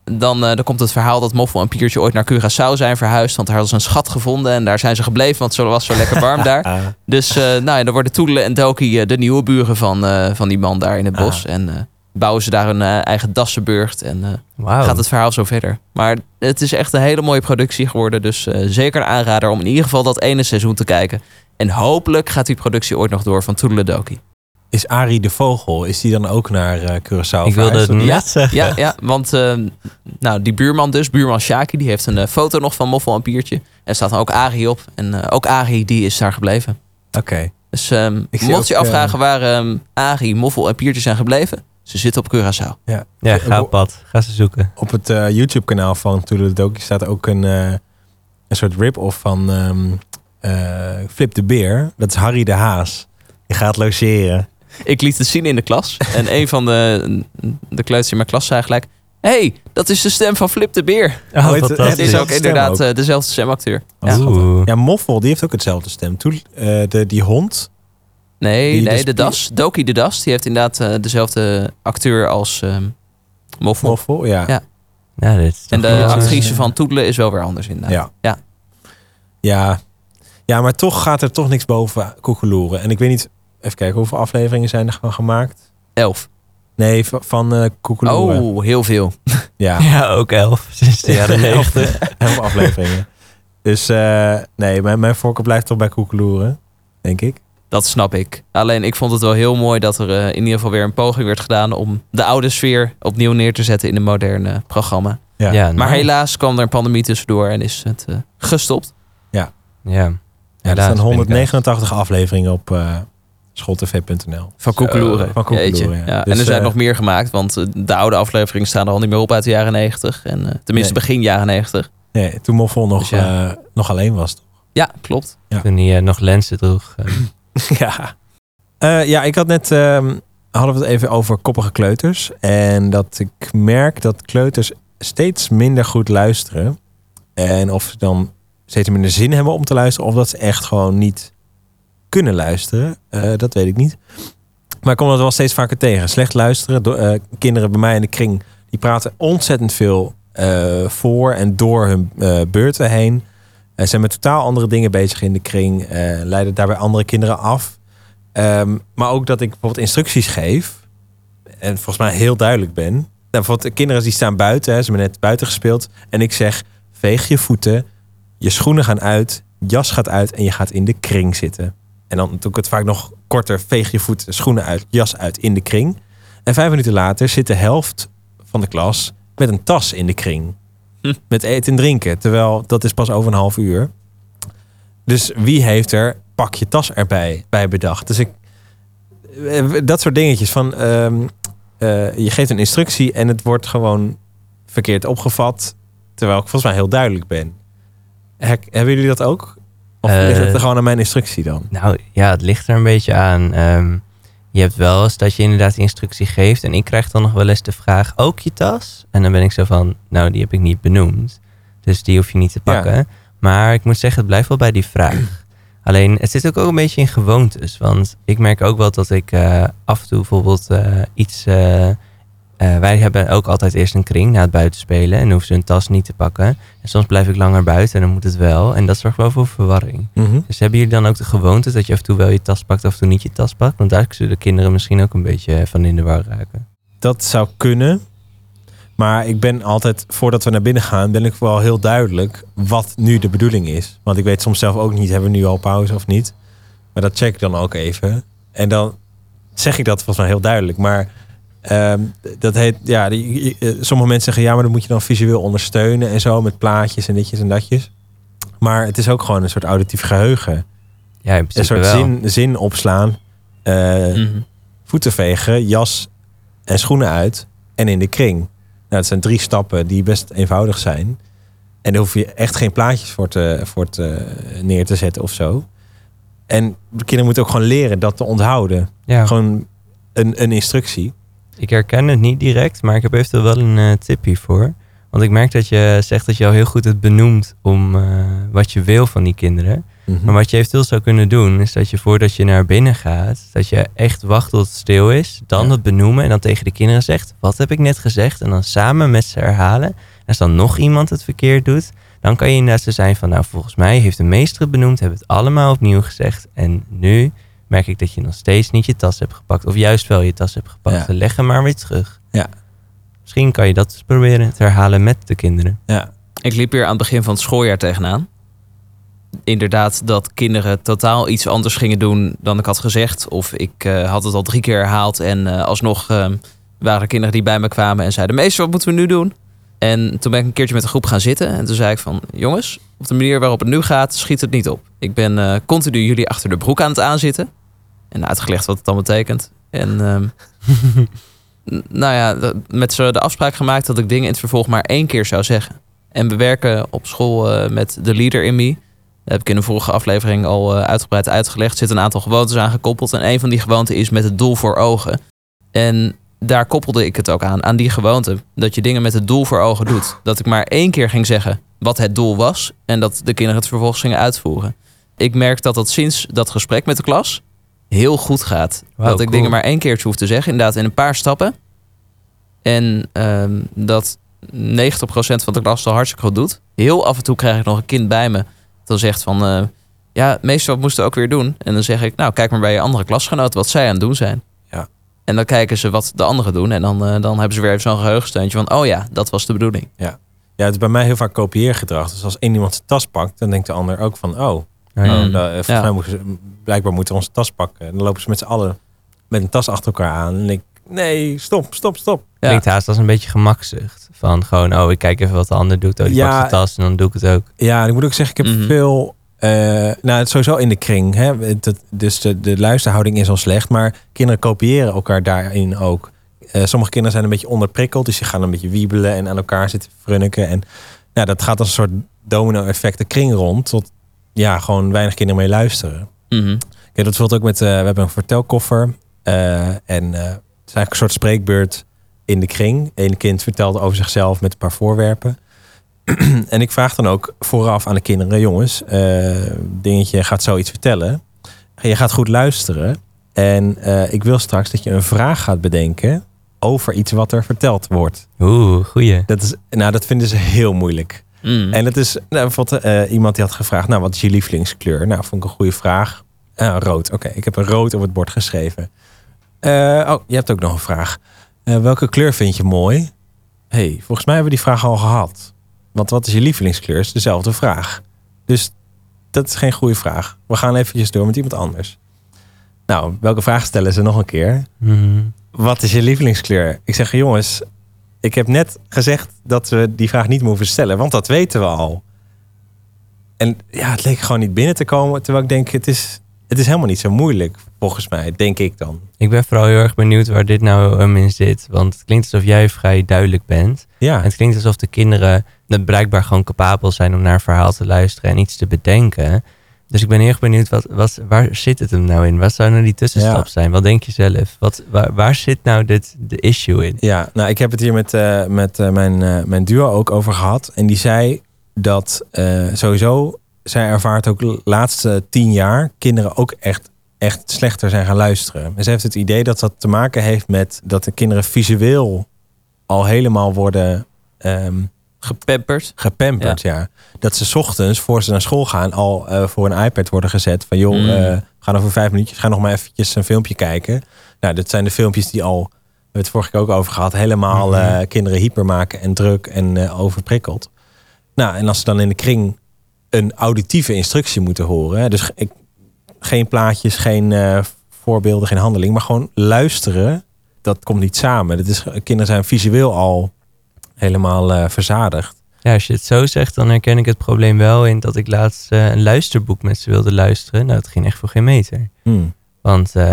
dan, uh, dan komt het verhaal dat Moffel en Piertje ooit naar Curaçao zijn verhuisd. Want daar hadden ze een schat gevonden. En daar zijn ze gebleven, want het was zo lekker warm daar. Dus uh, nou ja, dan worden Toedelen en Doki uh, de nieuwe buren van, uh, van die man daar in het bos. Ah. En uh, bouwen ze daar hun uh, eigen dassenburcht. En uh, wow. gaat het verhaal zo verder. Maar het is echt een hele mooie productie geworden. Dus uh, zeker een aanrader om in ieder geval dat ene seizoen te kijken. En hopelijk gaat die productie ooit nog door van Toedeledoki. Is Arie de Vogel, is die dan ook naar uh, Curaçao? Ik wilde het net zeggen. Ja, ja want uh, nou, die buurman dus, buurman Shaki, die heeft een uh, foto nog van Moffel en Piertje. En staat dan ook Arie op. En uh, ook Arie, die is daar gebleven. Oké. Okay. Dus um, mocht je ook, afvragen uh, waar um, Arie, Moffel en Piertje zijn gebleven, ze zitten op Curaçao. Ja, ja ga op pad. Ga ze zoeken. Op het uh, YouTube-kanaal van Toedeledoki staat ook een, uh, een soort rip-off van um, uh, Flip de Beer. Dat is Harry de Haas. Je gaat logeren. Ik liet het zien in de klas. En een van de, de kleuters in mijn klas zei gelijk, hé, hey, dat is de stem van Flip de Beer. Oh, oh, het, het is ook inderdaad ook. Dezelfde stemacteur. Oh, ja. ja, Moffel, die heeft ook hetzelfde stem. Toen, uh, de, die hond. Nee, die nee de, de das. Doki de das. Die heeft inderdaad uh, dezelfde acteur als uh, Moffel. Moffel, ja. ja. ja dit is en de goed. actrice van Toedelen is wel weer anders inderdaad. Ja. Ja. Ja. ja, maar toch gaat er toch niks boven Koekeloeren. En ik weet niet... Even kijken, hoeveel afleveringen zijn er gewoon gemaakt? Elf. Nee, van, van uh, Koekeloeren. Oh, heel veel. Ja, ja ook elf. Sinds de jaren negentig. Elf afleveringen. Dus uh, nee, mijn, mijn voorkeur blijft toch bij Koekeloeren, denk ik. Dat snap ik. Alleen ik vond het wel heel mooi dat er uh, in ieder geval weer een poging werd gedaan om de oude sfeer opnieuw neer te zetten in een moderne programma. Ja. Ja, nou. Maar helaas kwam er een pandemie tussendoor en is het uh, gestopt. Ja. Ja. ja, ja er staan honderdnegenentachtig afleveringen op... Uh, schottv punt n l. Van Koekeloeren. Van Koekeloeren, ja. ja. Dus en er zijn uh, nog meer gemaakt, want de oude afleveringen staan er al niet meer op uit de jaren negentig. En, uh, tenminste nee. begin jaren negentig. Nee, toen Moffel nog, dus ja. uh, nog alleen was. Toch? Ja, klopt. Ja. Toen hij uh, nog lenzen droeg. Uh. ja. Uh, ja, ik had net, uh, hadden we het even over koppige kleuters. En dat ik merk dat kleuters steeds minder goed luisteren. En of ze dan steeds minder zin hebben om te luisteren, of dat ze echt gewoon niet... kunnen luisteren, uh, dat weet ik niet. Maar ik kom dat wel steeds vaker tegen. Slecht luisteren. Do- uh, kinderen bij mij in de kring, die praten ontzettend veel uh, voor en door hun uh, beurten heen. Uh, zijn met totaal andere dingen bezig in de kring. Uh, leiden daarbij andere kinderen af. Um, maar ook dat ik bijvoorbeeld instructies geef. En volgens mij heel duidelijk ben. Nou, bijvoorbeeld de kinderen die staan buiten. Hè, ze hebben net buiten gespeeld. En ik zeg, veeg je voeten. Je schoenen gaan uit. Jas gaat uit. En je gaat in de kring zitten. En dan doe ik het vaak nog korter. Veeg je voet, schoenen uit, jas uit in de kring. En vijf minuten later zit de helft van de klas met een tas in de kring. Hm. Met eten en drinken. Terwijl dat is pas over een half uur. Dus wie heeft er pak je tas erbij bij bedacht? Dus ik dat soort dingetjes. Van um, uh, je geeft een instructie en het wordt gewoon verkeerd opgevat. Terwijl ik volgens mij heel duidelijk ben. He, hebben jullie dat ook? Of ligt het er gewoon aan mijn instructie dan? Uh, nou ja, het ligt er een beetje aan. Um, je hebt wel eens dat je inderdaad instructie geeft. En ik krijg dan nog wel eens de vraag, ook je tas? En dan ben ik zo van, nou die heb ik niet benoemd. Dus die hoef je niet te pakken. Ja. Maar ik moet zeggen, het blijft wel bij die vraag. Alleen, het zit ook, ook een beetje in gewoontes. Want ik merk ook wel dat ik uh, af en toe bijvoorbeeld uh, iets... Uh, Uh, wij hebben ook altijd eerst een kring na het buitenspelen. En dan hoeven ze hun tas niet te pakken. En soms blijf ik langer buiten en dan moet het wel. En dat zorgt wel voor verwarring. Mm-hmm. Dus hebben jullie dan ook de gewoonte dat je af en toe wel je tas pakt... af en toe niet je tas pakt? Want daar zullen de kinderen misschien ook een beetje van in de war raken. Dat zou kunnen. Maar ik ben altijd, voordat we naar binnen gaan... ben ik wel heel duidelijk wat nu de bedoeling is. Want ik weet soms zelf ook niet, hebben we nu al pauze of niet? Maar dat check ik dan ook even. En dan zeg ik dat volgens mij heel duidelijk. Maar... Um, dat heet, ja, die, uh, sommige mensen zeggen ja, maar dat moet je dan visueel ondersteunen en zo met plaatjes en ditjes en datjes. Maar het is ook gewoon een soort auditief geheugen. Ja, in een soort zin, zin opslaan, uh, mm-hmm. voeten vegen, jas en schoenen uit en in de kring. Nou, dat zijn drie stappen die best eenvoudig zijn. En daar hoef je echt geen plaatjes voor, te, voor te, uh, neer te zetten of zo. En de kinderen moeten ook gewoon leren dat te onthouden. Ja. Gewoon een, een instructie. Ik herken het niet direct, maar ik heb eventueel wel een uh, tip hiervoor. Want ik merk dat je zegt dat je al heel goed het benoemt om uh, wat je wil van die kinderen. Mm-hmm. Maar wat je eventueel zou kunnen doen, is dat je voordat je naar binnen gaat, dat je echt wacht tot het stil is. Dan dat ja. benoemen en dan tegen de kinderen zegt, wat heb ik net gezegd? En dan samen met ze herhalen. En als dan nog iemand het verkeerd doet, dan kan je inderdaad zo zijn van, nou volgens mij heeft de meester het benoemd, hebben het allemaal opnieuw gezegd en nu... merk ik dat je nog steeds niet je tas hebt gepakt. Of juist wel je tas hebt gepakt. Ja. Leg hem maar weer terug. Ja. Misschien kan je dat eens proberen te herhalen met de kinderen. Ja. Ik liep hier aan het begin van het schooljaar tegenaan. Inderdaad dat kinderen totaal iets anders gingen doen dan ik had gezegd. Of ik uh, had het al drie keer herhaald. En uh, alsnog uh, waren er kinderen die bij me kwamen en zeiden... meester, wat moeten we nu doen? En toen ben ik een keertje met de groep gaan zitten. En toen zei ik van, jongens, op de manier waarop het nu gaat, schiet het niet op. Ik ben uh, continu jullie achter de broek aan het aanzitten. En uitgelegd wat het dan betekent. En uh, nou ja, met z'n de afspraak gemaakt dat ik dingen in het vervolg maar één keer zou zeggen. En we werken op school uh, met The Leader in Me. Dat heb ik in een vorige aflevering al uh, uitgebreid uitgelegd. Er zitten een aantal gewoontes aan gekoppeld. En een van die gewoonten is met het doel voor ogen. En daar koppelde ik het ook aan, aan die gewoonte. Dat je dingen met het doel voor ogen doet. Dat ik maar één keer ging zeggen wat het doel was. En dat de kinderen het vervolgens gingen uitvoeren. Ik merk dat dat sinds dat gesprek met de klas... heel goed gaat. Wow, dat ik cool. dingen maar één keertje hoef te zeggen. Inderdaad, in een paar stappen. En uh, dat negentig procent van de klas al hartstikke goed doet. Heel af en toe krijg ik nog een kind bij me. Dat zegt van... Uh, ja, meestal wat moesten we ook weer doen? En dan zeg ik, nou, kijk maar bij je andere klasgenoten... wat zij aan het doen zijn. Ja. En dan kijken ze wat de anderen doen. En dan, uh, dan hebben ze weer even zo'n geheugensteuntje van... oh ja, dat was de bedoeling. Ja. Ja, het is bij mij heel vaak kopieergedrag. Dus als één iemand zijn tas pakt... dan denkt de ander ook van, oh... Ja, ja. Oh, nou, ja. mij moeten ze, blijkbaar moeten we onze tas pakken. En dan lopen ze met z'n allen met een tas achter elkaar aan. En ik, nee, stop, stop, stop. Ja. Klinkt haast als een beetje gemakzucht. Van gewoon, oh, ik kijk even wat de ander doet. Oh, die ja, pakt zijn tas en dan doe ik het ook. Ja, ik moet ook zeggen, ik heb mm-hmm. veel... Uh, nou, het sowieso in de kring. Hè? Dat, dus de, de luisterhouding is al slecht. Maar kinderen kopiëren elkaar daarin ook. Uh, sommige kinderen zijn een beetje onderprikkeld. Dus die gaan een beetje wiebelen en aan elkaar zitten frunniken. En nou, dat gaat als een soort domino-effect de kring rond... tot ja, gewoon weinig kinderen mee luisteren. Mm-hmm. Kijk, dat vult ook met, uh, we hebben een vertelkoffer. Uh, en uh, het is eigenlijk een soort spreekbeurt in de kring. Eén kind vertelt over zichzelf met een paar voorwerpen. En ik vraag dan ook vooraf aan de kinderen... jongens, uh, dingetje gaat zoiets vertellen. Je gaat goed luisteren. En uh, ik wil straks dat je een vraag gaat bedenken... over iets wat er verteld wordt. Oeh, goeie. Dat is, nou, dat vinden ze heel moeilijk. Mm. En dat is nou, bijvoorbeeld uh, iemand die had gevraagd... nou, wat is je lievelingskleur? Nou, vond ik een goede vraag. Uh, rood, oké. Okay. Ik heb een rood op het bord geschreven. Uh, oh, je hebt ook nog een vraag. Uh, welke kleur vind je mooi? Hé, hey, volgens mij hebben we die vraag al gehad. Want wat is je lievelingskleur? Is dezelfde vraag. Dus dat is geen goede vraag. We gaan eventjes door met iemand anders. Nou, welke vraag stellen ze nog een keer? Mm. Wat is je lievelingskleur? Ik zeg, jongens... ik heb net gezegd dat we die vraag niet moeten stellen. Want dat weten we al. En ja, het leek gewoon niet binnen te komen. Terwijl ik denk, het is, het is helemaal niet zo moeilijk. Volgens mij, denk ik dan. Ik ben vooral heel erg benieuwd waar dit nou um, in zit. Want het klinkt alsof jij vrij duidelijk bent. Ja. En het klinkt alsof de kinderen blijkbaar gewoon capabel zijn... om naar een verhaal te luisteren en iets te bedenken. Dus ik ben heel erg benieuwd, wat, wat, waar zit het hem nou in? Wat zou nou die tussenstap ja. zijn? Wat denk je zelf? Wat, waar, waar zit nou dit, de issue in? Ja, nou, ik heb het hier met, uh, met uh, mijn, uh, mijn duo ook over gehad. En die zei dat uh, sowieso, zij ervaart ook de laatste tien jaar... kinderen ook echt, echt slechter zijn gaan luisteren. En ze heeft het idee dat dat te maken heeft met... dat de kinderen visueel al helemaal worden um, gepamperd. Gepamperd, ja. ja. Dat ze 's ochtends, voor ze naar school gaan, al uh, voor een iPad worden gezet. Van joh, mm. uh, we gaan over vijf minuutjes, ga nog maar eventjes een filmpje kijken. Nou, dat zijn de filmpjes die al, we hebben het vorige keer ook over gehad, helemaal mm. uh, kinderen hyper maken en druk en uh, overprikkeld. Nou, en als ze dan in de kring een auditieve instructie moeten horen. Dus ik, geen plaatjes, geen uh, voorbeelden, geen handeling. Maar gewoon luisteren, dat komt niet samen. Dat is, kinderen zijn visueel al helemaal uh, verzadigd. Ja, als je het zo zegt, dan herken ik het probleem wel in dat ik laatst uh, een luisterboek met ze wilde luisteren. Nou, het ging echt voor geen meter. Hmm. Want uh,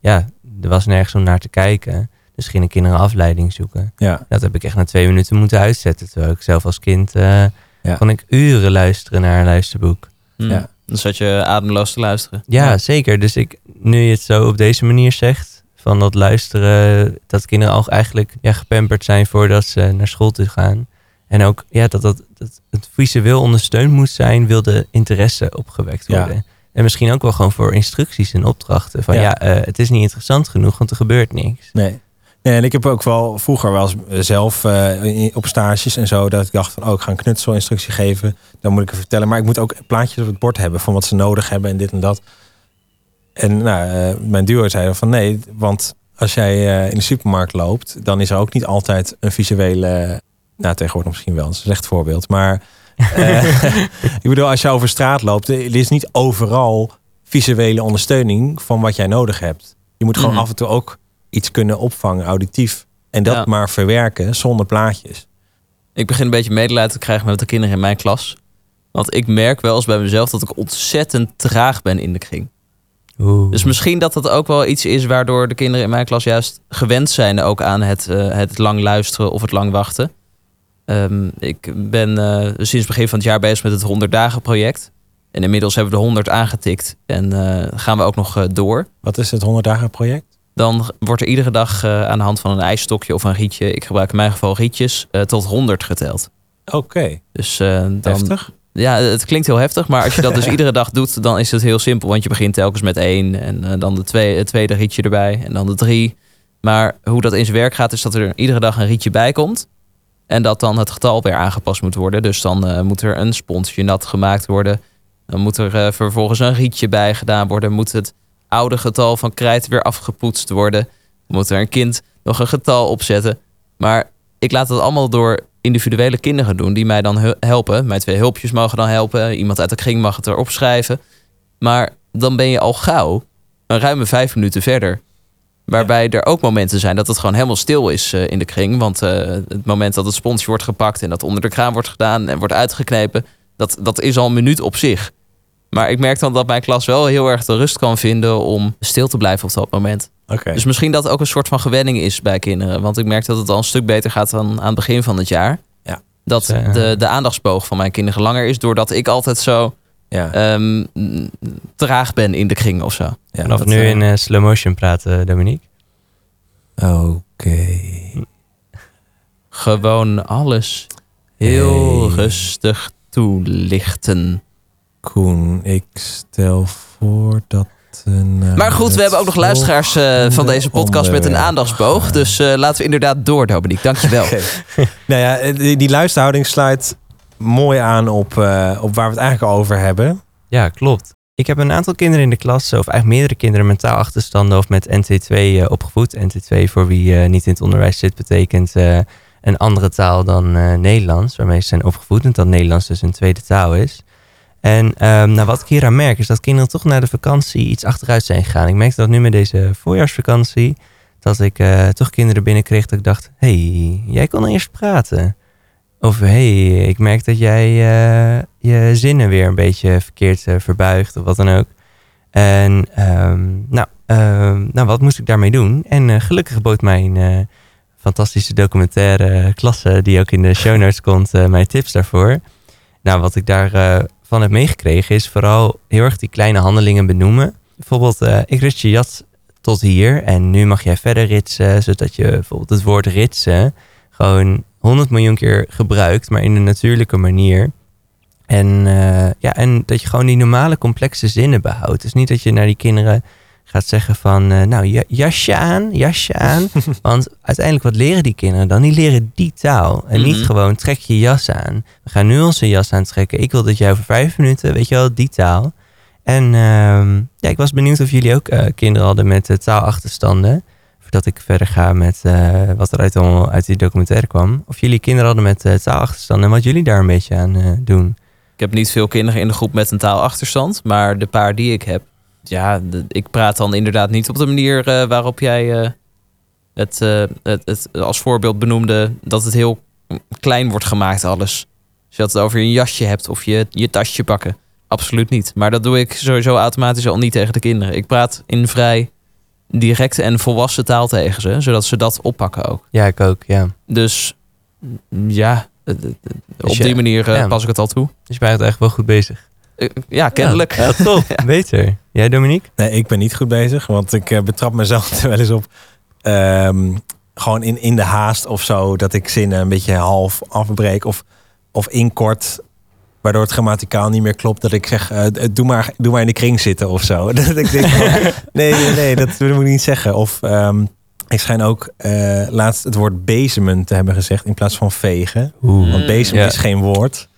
ja, er was nergens om naar te kijken. Dus gingen kinderen afleiding zoeken. Ja. Dat heb ik echt na twee minuten moeten uitzetten. Terwijl ik zelf als kind uh, ja. kon ik uren luisteren naar een luisterboek. Hmm. Ja. Dan zat je ademloos te luisteren. Ja, ja, zeker. Dus ik, nu je het zo op deze manier zegt, van dat luisteren, dat kinderen al eigenlijk ja, gepamperd zijn voordat ze naar school toe gaan. En ook ja, dat, dat, dat het visueel ondersteund moet zijn, wil de interesse opgewekt worden. Ja. En misschien ook wel gewoon voor instructies en opdrachten. Van ja, ja uh, het is niet interessant genoeg, want er gebeurt niks. Nee. Nee, en ik heb ook wel vroeger wel eens zelf uh, op stages en zo, dat ik dacht van, oh, ik ga een knutselinstructie geven. Dan moet ik het vertellen. Maar ik moet ook plaatjes op het bord hebben van wat ze nodig hebben en dit en dat. En nou, uh, mijn duo zei van nee, want als jij uh, in de supermarkt loopt, dan is er ook niet altijd een visuele, nou tegenwoordig misschien wel, een slecht voorbeeld. Maar uh, ik bedoel, als je over straat loopt, er is niet overal visuele ondersteuning van wat jij nodig hebt. Je moet gewoon mm-hmm. af en toe ook iets kunnen opvangen, auditief. En dat ja. maar verwerken zonder plaatjes. Ik begin een beetje medelijden te krijgen met de kinderen in mijn klas. Want ik merk wel eens bij mezelf dat ik ontzettend traag ben in de kring. Oeh. Dus misschien dat dat ook wel iets is waardoor de kinderen in mijn klas juist gewend zijn ook aan het, uh, het lang luisteren of het lang wachten. Um, ik ben uh, sinds het begin van het jaar bezig met het honderd dagen project. En inmiddels hebben we de honderd aangetikt. En uh, gaan we ook nog uh, door. Wat is het honderd dagen project? Dan wordt er iedere dag uh, aan de hand van een ijsstokje of een rietje, ik gebruik in mijn geval rietjes, uh, tot honderd geteld. Oké. Okay. Dus, uh, dan, heftig? Ja, het klinkt heel heftig, maar als je dat dus iedere dag doet, dan is het heel simpel. Want je begint telkens met één en uh, dan de twee, het tweede rietje erbij en dan de drie. Maar hoe dat in zijn werk gaat, is dat er iedere dag een rietje bij komt. En dat dan het getal weer aangepast moet worden. Dus dan uh, moet er een sponsje nat gemaakt worden. Dan moet er uh, vervolgens een rietje bij gedaan worden. Moet het oude getal van krijt weer afgepoetst worden. Moet er een kind nog een getal opzetten. Maar ik laat dat allemaal door individuele kinderen doen die mij dan helpen. Mijn twee hulpjes mogen dan helpen. Iemand uit de kring mag het erop schrijven. Maar dan ben je al gauw een ruime vijf minuten verder. Waarbij ja. er ook momenten zijn dat het gewoon helemaal stil is uh, in de kring. Want uh, het moment dat het sponsje wordt gepakt en dat onder de kraan wordt gedaan en wordt uitgeknepen, dat, dat is al een minuut op zich. Maar ik merk dan dat mijn klas wel heel erg de rust kan vinden om stil te blijven op dat moment. Okay. Dus misschien dat ook een soort van gewenning is bij kinderen. Want ik merk dat het al een stuk beter gaat dan aan het begin van het jaar. Ja. Dat dus, uh, de, de aandachtsboog van mijn kinderen langer is, doordat ik altijd zo ja. um, traag ben in de kring of zo. Ja, Vanaf dat, nu uh, in uh, slow motion praten, Dominique. Oké. Okay. Gewoon alles heel hey. rustig toelichten. Koen, ik stel voor dat... Uh, maar goed, we hebben ook nog luisteraars uh, van deze podcast met een aandachtsboog. Dus uh, laten we inderdaad door, Dominique. Dankjewel. Okay. Nou ja, die, die luisterhouding sluit mooi aan op, uh, op waar we het eigenlijk al over hebben. Ja, klopt. Ik heb een aantal kinderen in de klas, of eigenlijk meerdere kinderen mentaal achterstanden of met N T twee uh, opgevoed. N T twee, voor wie uh, niet in het onderwijs zit, betekent uh, een andere taal dan uh, Nederlands. Waarmee ze zijn opgevoed en dat Nederlands dus een tweede taal is. En um, nou, wat ik hier aan merk is dat kinderen toch na de vakantie iets achteruit zijn gegaan. Ik merkte dat nu met deze voorjaarsvakantie, dat ik uh, toch kinderen binnenkreeg dat ik dacht, hé, hey, jij kon eerst praten. Of hé, hey, ik merk dat jij uh, je zinnen weer een beetje verkeerd uh, verbuigt of wat dan ook. En um, nou, um, nou, wat moest ik daarmee doen? En uh, gelukkig bood mijn uh, fantastische documentaire klasse, die ook in de show notes komt, uh, mijn tips daarvoor. Nou, wat ik daar... Uh, van heb meegekregen is vooral heel erg die kleine handelingen benoemen. Bijvoorbeeld, uh, ik rits je jas tot hier en nu mag jij verder ritsen, zodat je bijvoorbeeld het woord ritsen gewoon honderd miljoen keer gebruikt, maar in een natuurlijke manier. En, uh, ja, en dat je gewoon die normale complexe zinnen behoudt. Dus niet dat je naar die kinderen gaat zeggen van, uh, nou, jasje aan, jasje aan. Want uiteindelijk, wat leren die kinderen dan? Die leren die taal. En mm-hmm. niet gewoon, trek je jas aan. We gaan nu onze jas aantrekken. Ik wil dat jij over vijf minuten, weet je wel, die taal. En uh, ja, ik was benieuwd of jullie ook uh, kinderen hadden met uh, taalachterstanden. Voordat ik verder ga met uh, wat er uit, uit die documentaire kwam. Of jullie kinderen hadden met uh, taalachterstanden en wat jullie daar een beetje aan uh, doen. Ik heb niet veel kinderen in de groep met een taalachterstand. Maar de paar die ik heb. Ja, de, ik praat dan inderdaad niet op de manier uh, waarop jij uh, het, uh, het, het als voorbeeld benoemde. Dat het heel klein wordt gemaakt alles. Dus dat het over je jasje hebt of je, je tasje pakken. Absoluut niet. Maar dat doe ik sowieso automatisch al niet tegen de kinderen. Ik praat in vrij directe en volwassen taal tegen ze. Zodat ze dat oppakken ook. Ja, ik ook, ja. Dus ja, dus op je, die manier ja. pas ik het al toe. Dus je bent eigenlijk wel goed bezig. Ja, kennelijk. Ja, ja, top. Ja. Beter. Jij, Dominique? Nee, ik ben niet goed bezig. Want ik uh, betrap mezelf er wel eens op. Um, gewoon in, in de haast of zo. Dat ik zinnen een beetje half afbreek. Of, of inkort. Waardoor het grammaticaal niet meer klopt. Dat ik zeg, uh, doe, maar, doe maar in de kring zitten of zo. Dat ik denk, oh, nee, nee, nee, dat moet ik niet zeggen. Of um, ik schijn ook uh, laatst het woord bezemen te hebben gezegd. In plaats van vegen. Oeh. Want bezemen ja. is geen woord.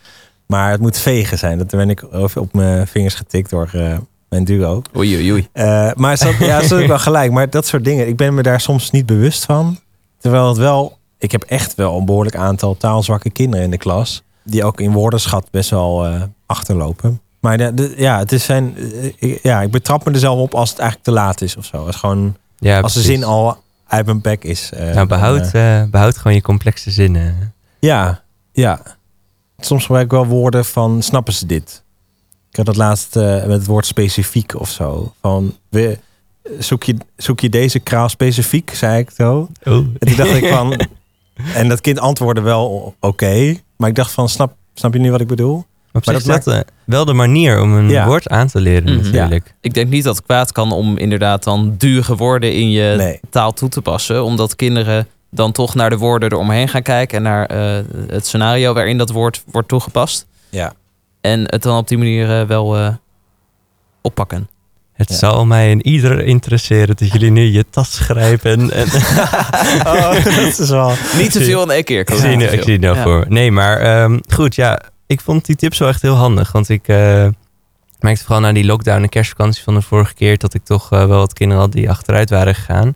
Maar het moet vegen zijn. Dat ben ik op mijn vingers getikt door uh, mijn duo. Oei, oei, oei. Uh, maar dat, ja, dat is wel gelijk. Maar dat soort dingen, ik ben me daar soms niet bewust van. Terwijl het wel... Ik heb echt wel een behoorlijk aantal taalzwakke kinderen in de klas. Die ook in woordenschat best wel uh, achterlopen. Maar de, de, ja, het is zijn, uh, ja, ik betrap me er zelf op als het eigenlijk te laat is of zo. Als, gewoon, ja, als de zin al uit mijn bek is. Uh, nou, behoud, uh, uh, behoud gewoon je complexe zinnen. Ja, ja. Soms gebruik ik wel woorden van, snappen ze dit? Ik had dat laatst uh, met het woord specifiek of zo. Van, we, zoek, je, zoek je deze kraal specifiek, zei ik zo. Oh. En toen dacht ik van... En dat kind antwoordde wel oké. Okay, maar ik dacht van, snap, snap je nu wat ik bedoel? Op maar dat is maakt... wel de manier om een ja. woord aan te leren mm-hmm. natuurlijk. Ja. Ik denk niet dat het kwaad kan om inderdaad dan dure woorden in je nee. taal toe te passen. Omdat kinderen... dan toch naar de woorden eromheen gaan kijken... en naar uh, het scenario waarin dat woord wordt toegepast. Ja. En het dan op die manier uh, wel uh, oppakken. Het ja. zal mij in ieder interesseren... dat jullie nu je tas grijpen. En, oh, dat is wel... Niet te veel in één keer. Ik zie het nou, nou ja. voor. Nee, maar um, goed, ja. Ik vond die tips wel echt heel handig. Want ik uh, merkte vooral na die lockdown en kerstvakantie van de vorige keer... dat ik toch uh, wel wat kinderen had die achteruit waren gegaan.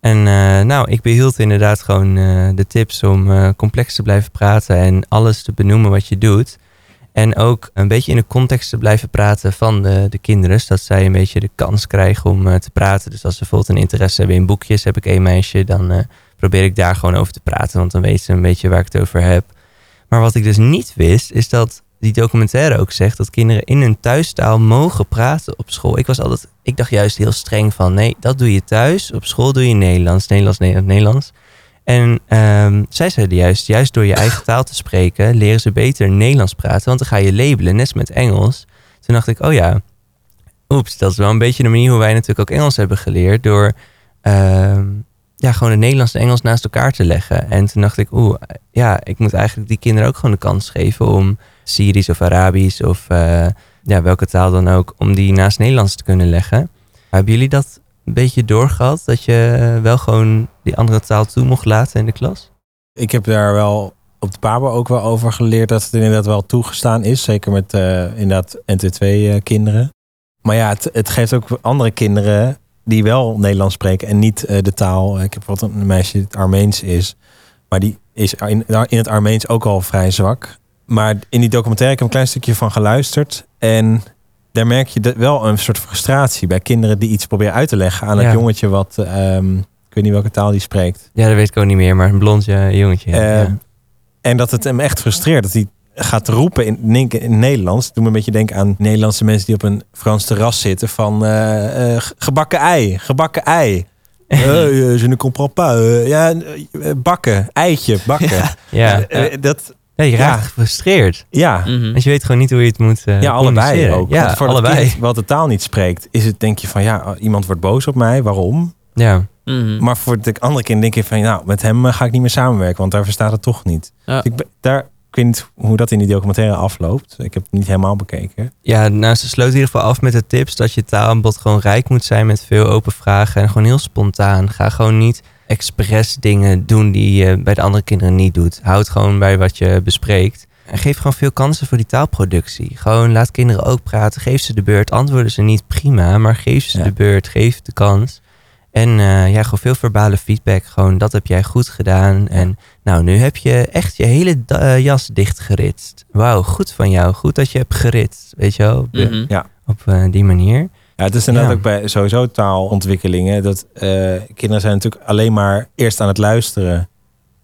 En uh, nou, ik behield inderdaad gewoon uh, de tips om uh, complex te blijven praten en alles te benoemen wat je doet. En ook een beetje in de context te blijven praten van de, de kinderen, zodat zij een beetje de kans krijgen om uh, te praten. Dus als ze bijvoorbeeld een interesse hebben in boekjes, heb ik één meisje, dan uh, probeer ik daar gewoon over te praten, want dan weet ze een beetje waar ik het over heb. Maar wat ik dus niet wist, is dat die documentaire ook zegt dat kinderen in hun thuistaal mogen praten op school. Ik was altijd, ik dacht juist heel streng van nee, dat doe je thuis. Op school doe je Nederlands, Nederlands, Nederlands, Nederlands. En um, zij zeiden juist, juist door je eigen taal te spreken leren ze beter Nederlands praten. Want dan ga je labelen, net als met Engels. Toen dacht ik, oh ja, oeps, dat is wel een beetje de manier hoe wij natuurlijk ook Engels hebben geleerd. Door um, ja, gewoon het Nederlands en Engels naast elkaar te leggen. En toen dacht ik, oeh, ja, ik moet eigenlijk die kinderen ook gewoon de kans geven om... Syrisch of Arabisch of uh, ja, welke taal dan ook, om die naast Nederlands te kunnen leggen. Hebben jullie dat een beetje doorgehad? Dat je wel gewoon die andere taal toe mocht laten in de klas? Ik heb daar wel op de pabo ook wel over geleerd dat het inderdaad wel toegestaan is. Zeker met uh, inderdaad N T twee uh, kinderen. Maar ja, het, het geeft ook andere kinderen die wel Nederlands spreken en niet uh, de taal. Ik heb bijvoorbeeld een meisje dat Armeens is. Maar die is in, in het Armeens ook al vrij zwak. Maar in die documentaire, ik heb een klein stukje van geluisterd. En daar merk je wel een soort frustratie bij kinderen die iets proberen uit te leggen aan ja. het jongetje wat... Um, ik weet niet welke taal die spreekt. Ja, dat weet ik ook niet meer, maar een blondje jongetje. Uh, ja. En dat het hem echt frustreert dat hij gaat roepen in, in, in Nederlands. Dat doet me een beetje denken aan Nederlandse mensen die op een Frans terras zitten van uh, uh, gebakken ei, gebakken ei. Je ne comprends pas. Ja, bakken, eitje, bakken. Ja, ja. Uh, uh, dat... Ja, je raakt ja. gefrustreerd. Ja. Mm-hmm. Want je weet gewoon niet hoe je het moet uh, Ja, allebei ook. Ja, voor allebei. Kind wat de taal niet spreekt, is het denk je van... ja, iemand wordt boos op mij, waarom? Ja. Mm-hmm. Maar voor de andere kind denk je van... nou, met hem uh, ga ik niet meer samenwerken, want daar verstaat het toch niet. Ja. Dus ik, daar, Ik weet niet hoe dat in die documentaire afloopt. Ik heb het niet helemaal bekeken. Ja, nou, ze sloot in ieder geval af met de tips dat je taalaanbod gewoon rijk moet zijn met veel open vragen en gewoon heel spontaan. Ga gewoon niet expres dingen doen die je bij de andere kinderen niet doet. Houd gewoon bij wat je bespreekt. En geef gewoon veel kansen voor die taalproductie. Gewoon laat kinderen ook praten. Geef ze de beurt. Antwoorden ze niet, prima. Maar geef ze ja. de beurt. Geef de kans. En uh, ja, gewoon veel verbale feedback. Gewoon, dat heb jij goed gedaan. En nou, nu heb je echt je hele uh, jas dichtgeritst. Wauw, goed van jou. Goed dat je hebt geritst. Weet je wel? Op, mm-hmm. ja. op uh, die manier. Ja, het is inderdaad ja. ook bij sowieso taalontwikkelingen. Dat uh, kinderen zijn natuurlijk alleen maar eerst aan het luisteren.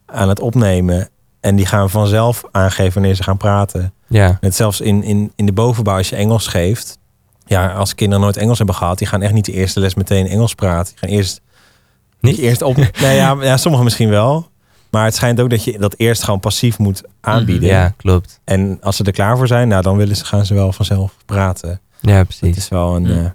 Aan het opnemen. En die gaan vanzelf aangeven wanneer ze gaan praten. Ja. Net zelfs in, in, in de bovenbouw, als je Engels geeft. Ja, als kinderen nooit Engels hebben gehad, die gaan echt niet de eerste les meteen Engels praten. Die gaan eerst niet eerst op. nee, ja, ja, sommigen misschien wel. Maar het schijnt ook dat je dat eerst gewoon passief moet aanbieden. Ja, klopt. En als ze er klaar voor zijn, nou, dan willen ze, gaan ze wel vanzelf praten. Ja, precies. Het is wel een. Ja. Uh,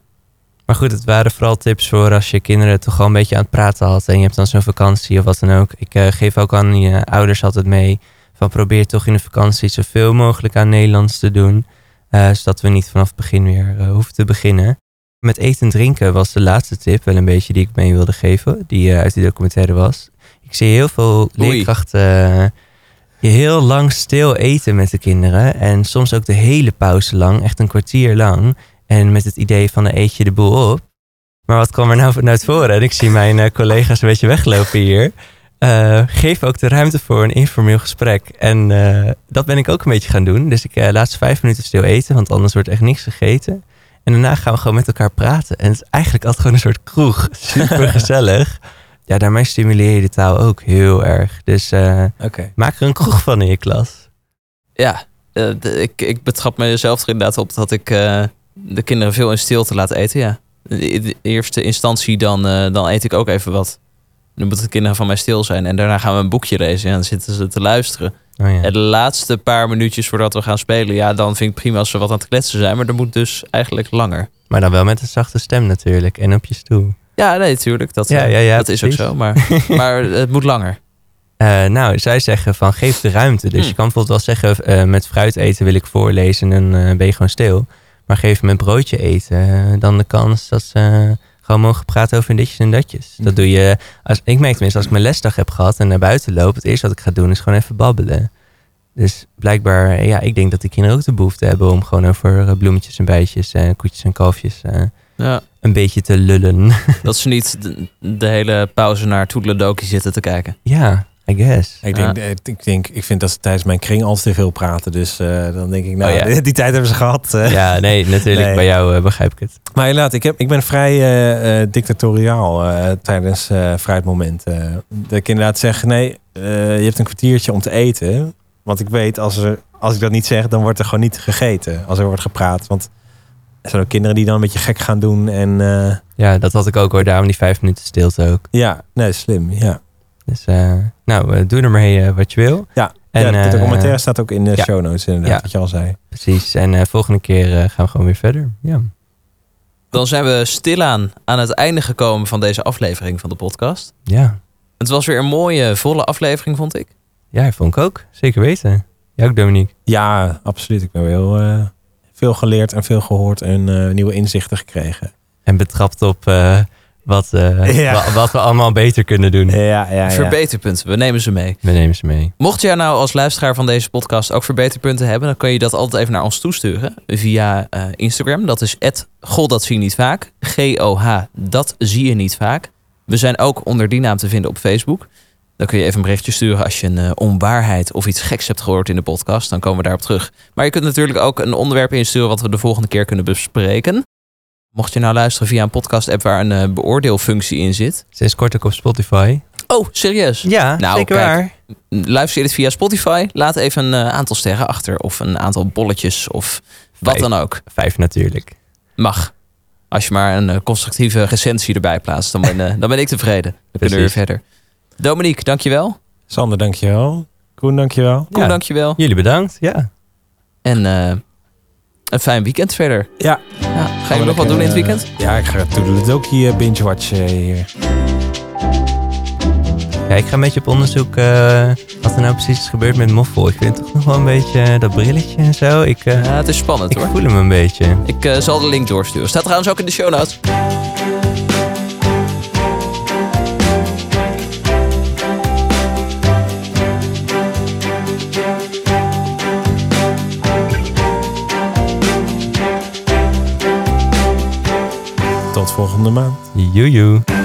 Maar goed, het waren vooral tips voor als je kinderen toch al een beetje aan het praten had. En je hebt dan zo'n vakantie of wat dan ook. Ik uh, geef ook aan je ouders altijd mee. Van probeer toch in de vakantie zoveel mogelijk aan Nederlands te doen. Uh, zodat we niet vanaf het begin weer uh, hoeven te beginnen. Met eten en drinken was de laatste tip wel een beetje die ik mee wilde geven. Die uh, uit die documentaire was. Ik zie heel veel Oei. leerkrachten uh, heel lang stil eten met de kinderen. En soms ook de hele pauze lang. Echt een kwartier lang. En met het idee van, eet je de boel op. Maar wat kwam er nou naar voren? En ik zie mijn uh, collega's een beetje weglopen hier. Uh, geef ook de ruimte voor een informeel gesprek. En uh, dat ben ik ook een beetje gaan doen. Dus ik uh, laat ze vijf minuten stil eten, want anders wordt echt niks gegeten. En daarna gaan we gewoon met elkaar praten. En het is eigenlijk altijd gewoon een soort kroeg. Super gezellig. Ja, daarmee stimuleer je de taal ook heel erg. Dus uh, okay. maak er een kroeg van in je klas. Ja, uh, de, ik, ik betrap mezelf er inderdaad op dat ik... Uh... de kinderen veel in stilte laten eten, ja. In de eerste instantie dan, uh, dan eet ik ook even wat. Dan moeten de kinderen van mij stil zijn. En daarna gaan we een boekje lezen. En ja, dan zitten ze te luisteren. Oh ja. En de laatste paar minuutjes voordat we gaan spelen... ja, dan vind ik prima als ze wat aan het kletsen zijn. Maar dat moet dus eigenlijk langer. Maar dan wel met een zachte stem natuurlijk. En op je stoel. Ja, nee, natuurlijk. Dat, ja, ja, ja, dat is ook zo. Maar, maar het moet langer. Uh, nou, zij zeggen van geef de ruimte. Dus hm. je kan bijvoorbeeld wel zeggen... Uh, met fruit eten wil ik voorlezen en uh, ben je gewoon stil... Maar geef me een broodje eten. Dan de kans dat ze gewoon mogen praten over ditjes en datjes. Dat doe je. Als, ik merk tenminste, als ik mijn lesdag heb gehad en naar buiten loop. Het eerste wat ik ga doen is gewoon even babbelen. Dus blijkbaar, ja, ik denk dat die kinderen ook de behoefte hebben. Om gewoon over bloemetjes en bijtjes, koetjes en kalfjes ja. een beetje te lullen. Dat ze niet de, de hele pauze naar Toedeledoki zitten te kijken. Ja. I guess. Ik denk, ah. ik denk, ik vind dat ze tijdens mijn kring al te veel praten. Dus uh, dan denk ik, nou, oh, ja. die, die tijd hebben ze gehad. Ja, nee, natuurlijk. Nee. Bij jou uh, begrijp ik het. Maar inderdaad, ik, heb, ik ben vrij uh, uh, dictatoriaal uh, tijdens uh, fruitmomenten. Uh, dat ik inderdaad zeg, nee, uh, je hebt een kwartiertje om te eten. Want ik weet, als, er, als ik dat niet zeg, dan wordt er gewoon niet gegeten. Als er wordt gepraat. Want er zijn ook kinderen die dan een beetje gek gaan doen. En, uh, ja, dat had ik ook hoor. Daarom die vijf minuten stilte ook. Ja, nee, slim, ja. Dus uh, nou, uh, doe er maar mee uh, wat je wil. Ja, en, ja de documentaire uh, staat ook in de ja, show notes inderdaad, ja, wat je al zei. Precies, en uh, volgende keer uh, gaan we gewoon weer verder. Ja. Dan zijn we stilaan aan het einde gekomen van deze aflevering van de podcast. Ja. Het was weer een mooie, volle aflevering, vond ik. Ja, vond ik ook. Zeker weten. Jij ook, Dominique? Ja, absoluut. Ik heb heel uh, veel geleerd en veel gehoord en uh, nieuwe inzichten gekregen. En betrapt op... Uh, Wat, uh, ja. wa- wat we allemaal beter kunnen doen. Ja, ja, ja. Verbeterpunten, we nemen ze mee. We nemen ze mee. Mocht jij nou als luisteraar van deze podcast ook verbeterpunten hebben... dan kun je dat altijd even naar ons toesturen via uh, Instagram. Dat is at god dat zie je niet vaak. G O H, dat zie je niet vaak. We zijn ook onder die naam te vinden op Facebook. Dan kun je even een berichtje sturen als je een uh, onwaarheid... of iets geks hebt gehoord in de podcast. Dan komen we daarop terug. Maar je kunt natuurlijk ook een onderwerp insturen... wat we de volgende keer kunnen bespreken... Mocht je nou luisteren via een podcast-app waar een uh, beoordeelfunctie in zit. Sinds kort ook op Spotify. Oh, serieus? Ja, nou, zeker kijk, waar. Luister je dit via Spotify? Laat even een uh, aantal sterren achter. Of een aantal bolletjes. Of wat vijf, dan ook. Vijf natuurlijk. Mag. Als je maar een uh, constructieve recensie erbij plaatst. Dan ben, uh, dan ben ik tevreden. Dan kunnen we weer verder. Dominique, dankjewel. Sander, dankjewel. Koen, dankjewel. Koen, ja. dankjewel. Jullie bedankt, ja. En... Uh, een fijn weekend verder. Ja. ja ga je nog wat doen in het weekend? Uh, ja, ik ga Toedeledoki binge-watchen hier. Ja, ik ga een beetje op onderzoek uh, wat er nou precies is gebeurd met Moffel. Ik vind toch nog wel een beetje uh, dat brilletje en zo. Ik, uh, ja, het is spannend ik hoor. Ik voel hem een beetje. Ik uh, zal de link doorsturen. Staat trouwens ook in de show notes. Tot volgende maand. Joejoe.